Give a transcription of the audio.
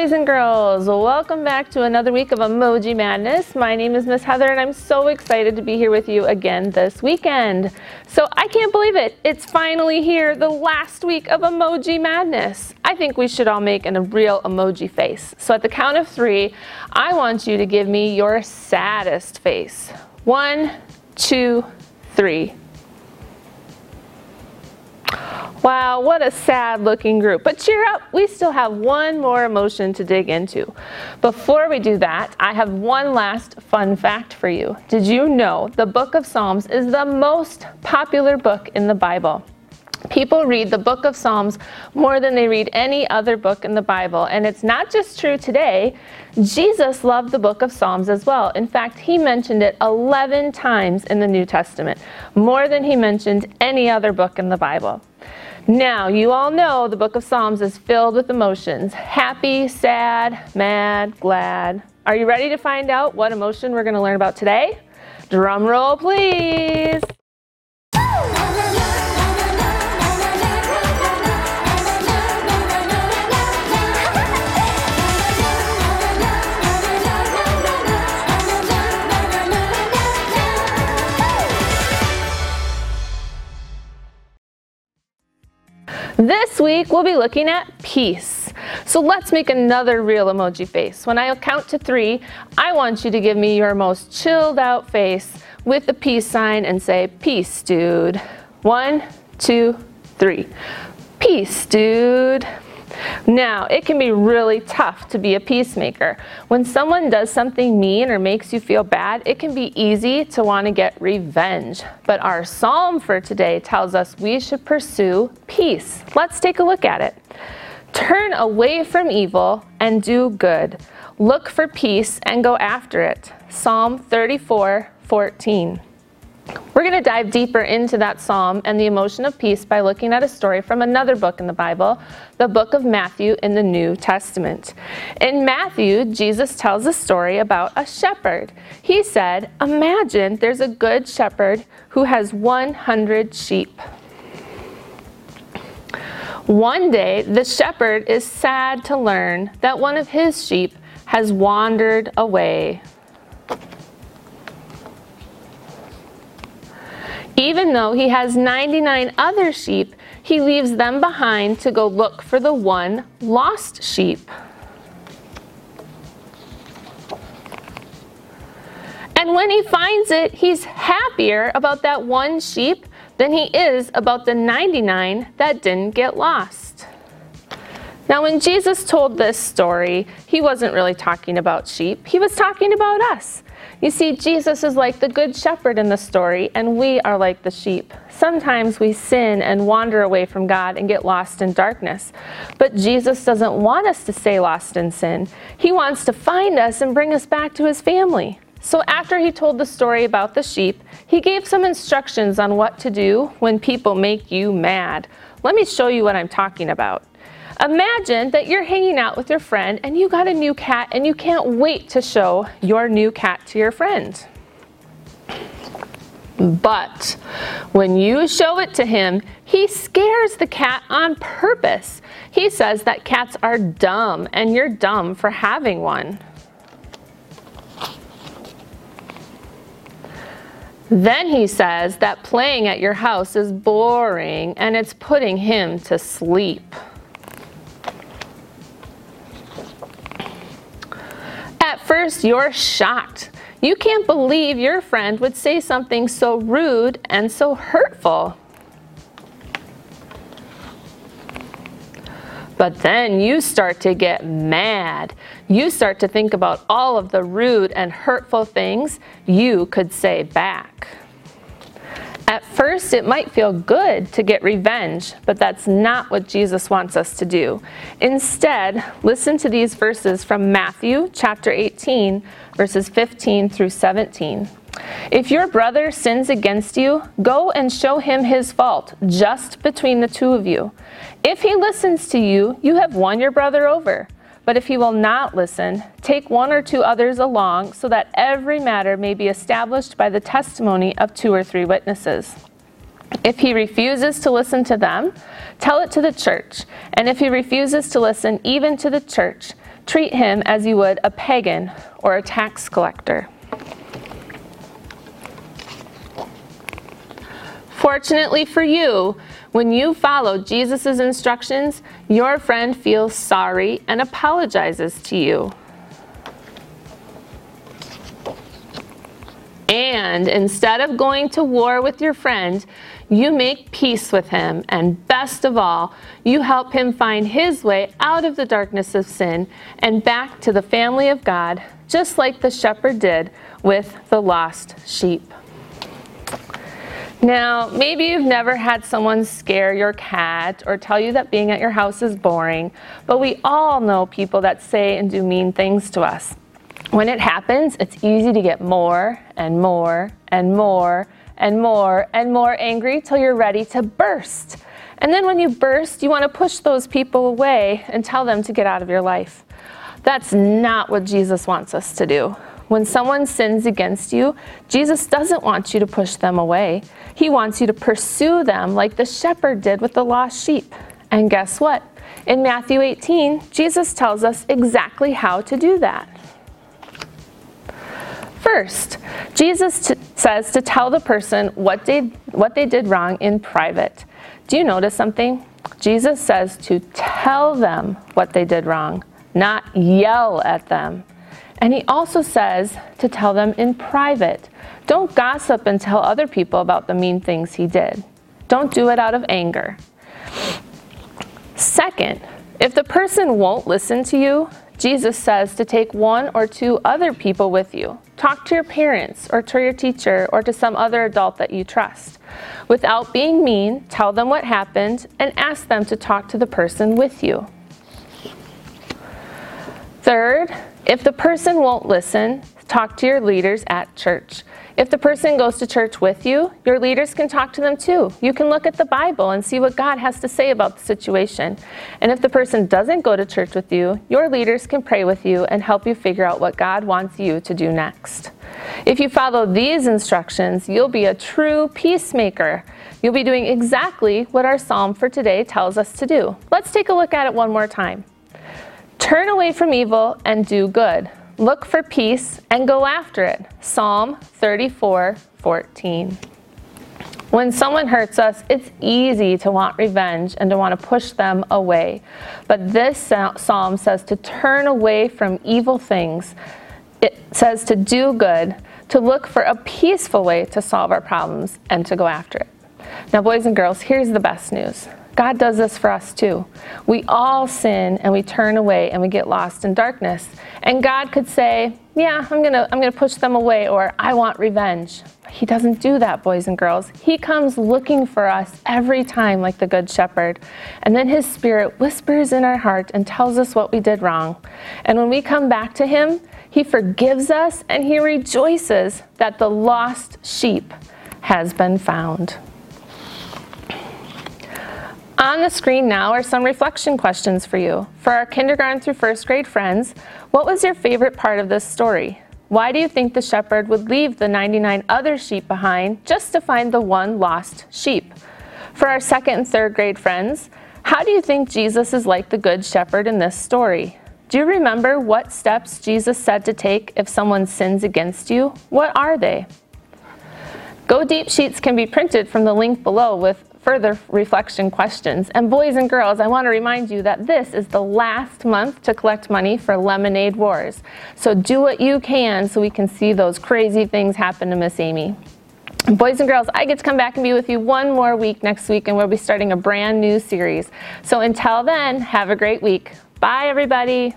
boys and girls, welcome back to another week of Emoji Madness. My name is Miss Heather and I'm so excited to be here with you again this weekend. So I can't believe it, it's finally here, the last week of Emoji Madness. I think we should all make a real emoji face. So at the count of three, I want you to give me your saddest face. 1, 2, 3. Wow, what a sad looking group. But cheer up, we still have one more emotion to dig into. Before we do that, I have one last fun fact for you. Did you know the book of Psalms is the most popular book in the Bible? People read the book of Psalms more than they read any other book in the Bible. And it's not just true today. Jesus loved the book of Psalms as well. In fact, he mentioned it 11 times in the New Testament, more than he mentioned any other book in the Bible. Now, you all know the book of Psalms is filled with emotions: happy, sad, mad, glad. Are you ready to find out what emotion we're going to learn about today? Drum roll, please. This week, we'll be looking at peace. So let's make another real emoji face. When I count to three, I want you to give me your most chilled out face with the peace sign and say, peace, dude. 1, 2, 3. Peace, dude. Now, it can be really tough to be a peacemaker. When someone does something mean or makes you feel bad, it can be easy to want to get revenge. But our psalm for today tells us we should pursue peace. Let's take a look at it. Turn away from evil and do good. Look for peace and go after it. Psalm 34:14. We're going to dive deeper into that psalm and the emotion of peace by looking at a story from another book in the Bible, the book of Matthew in the New Testament. In Matthew, Jesus tells a story about a shepherd. He said, imagine there's a good shepherd who has 100 sheep. One day, the shepherd is sad to learn that one of his sheep has wandered away. Even though he has 99 other sheep, he leaves them behind to go look for the one lost sheep. And when he finds it, he's happier about that one sheep than he is about the 99 that didn't get lost. Now, when Jesus told this story, he wasn't really talking about sheep. He was talking about us. You see, Jesus is like the good shepherd in the story, and we are like the sheep. Sometimes we sin and wander away from God and get lost in darkness. But Jesus doesn't want us to stay lost in sin. He wants to find us and bring us back to his family. So after he told the story about the sheep, he gave some instructions on what to do when people make you mad. Let me show you what I'm talking about. Imagine that you're hanging out with your friend and you got a new cat and you can't wait to show your new cat to your friend. But when you show it to him, he scares the cat on purpose. He says that cats are dumb and you're dumb for having one. Then he says that playing at your house is boring and it's putting him to sleep. At first, you're shocked. You can't believe your friend would say something so rude and so hurtful. But then you start to get mad. You start to think about all of the rude and hurtful things you could say back. At first, it might feel good to get revenge, but that's not what Jesus wants us to do. Instead, listen to these verses from Matthew chapter 18, verses 15 through 17. If your brother sins against you, go and show him his fault just between the two of you. If he listens to you, you have won your brother over. But if he will not listen, take one or two others along so that every matter may be established by the testimony of 2 or 3 witnesses. If he refuses to listen to them, tell it to the church. And if he refuses to listen even to the church, Treat him as you would a pagan or a tax collector. Fortunately for you, when you follow Jesus' instructions, your friend feels sorry and apologizes to you. And instead of going to war with your friend, you make peace with him, and best of all, you help him find his way out of the darkness of sin and back to the family of God, just like the shepherd did with the lost sheep. Now, maybe you've never had someone scare your cat or tell you that being at your house is boring, but we all know people that say and do mean things to us. When it happens, it's easy to get more and more and more and more and more angry till you're ready to burst. And then when you burst, you want to push those people away and tell them to get out of your life. That's not what Jesus wants us to do. When someone sins against you, Jesus doesn't want you to push them away. He wants you to pursue them like the shepherd did with the lost sheep. And guess what? In Matthew 18, Jesus tells us exactly how to do that. First, Jesus says to tell the person what they did wrong in private. Do you notice something? Jesus says to tell them what they did wrong, not yell at them. And he also says to tell them in private. Don't gossip and tell other people about the mean things he did. Don't do it out of anger. Second, if the person won't listen to you, Jesus says to take one or two other people with you. Talk to your parents or to your teacher or to some other adult that you trust. Without being mean, tell them what happened and ask them to talk to the person with you. Third, if the person won't listen, talk to your leaders at church. If the person goes to church with you, your leaders can talk to them too. You can look at the Bible and see what God has to say about the situation. And if the person doesn't go to church with you, your leaders can pray with you and help you figure out what God wants you to do next. If you follow these instructions, you'll be a true peacemaker. You'll be doing exactly what our psalm for today tells us to do. Let's take a look at it one more time. Turn away from evil and do good. Look for peace and go after it. Psalm 34:14. When someone hurts us, it's easy to want revenge and to want to push them away. But this psalm says to turn away from evil things. It says to do good, to look for a peaceful way to solve our problems and to go after it. Now, boys and girls, here's the best news. God does this for us too. We all sin and we turn away and we get lost in darkness. And God could say, yeah, I'm gonna push them away, or I want revenge. He doesn't do that, boys and girls. He comes looking for us every time like the Good Shepherd. And then his Spirit whispers in our heart and tells us what we did wrong. And when we come back to him, he forgives us and he rejoices that the lost sheep has been found. On the screen now are some reflection questions for you. For our kindergarten through first grade friends, what was your favorite part of this story? Why do you think the shepherd would leave the 99 other sheep behind just to find the one lost sheep? For our second and third grade friends, how do you think Jesus is like the Good Shepherd in this story? Do you remember what steps Jesus said to take if someone sins against you? What are they? Go Deep sheets can be printed from the link below with further reflection questions. And boys and girls, I want to remind you that this is the last month to collect money for Lemonade Wars. So do what you can so we can see those crazy things happen to Miss Amy. And boys and girls, I get to come back and be with you one more week next week, and we'll be starting a brand new series. So until then, have a great week. Bye, everybody.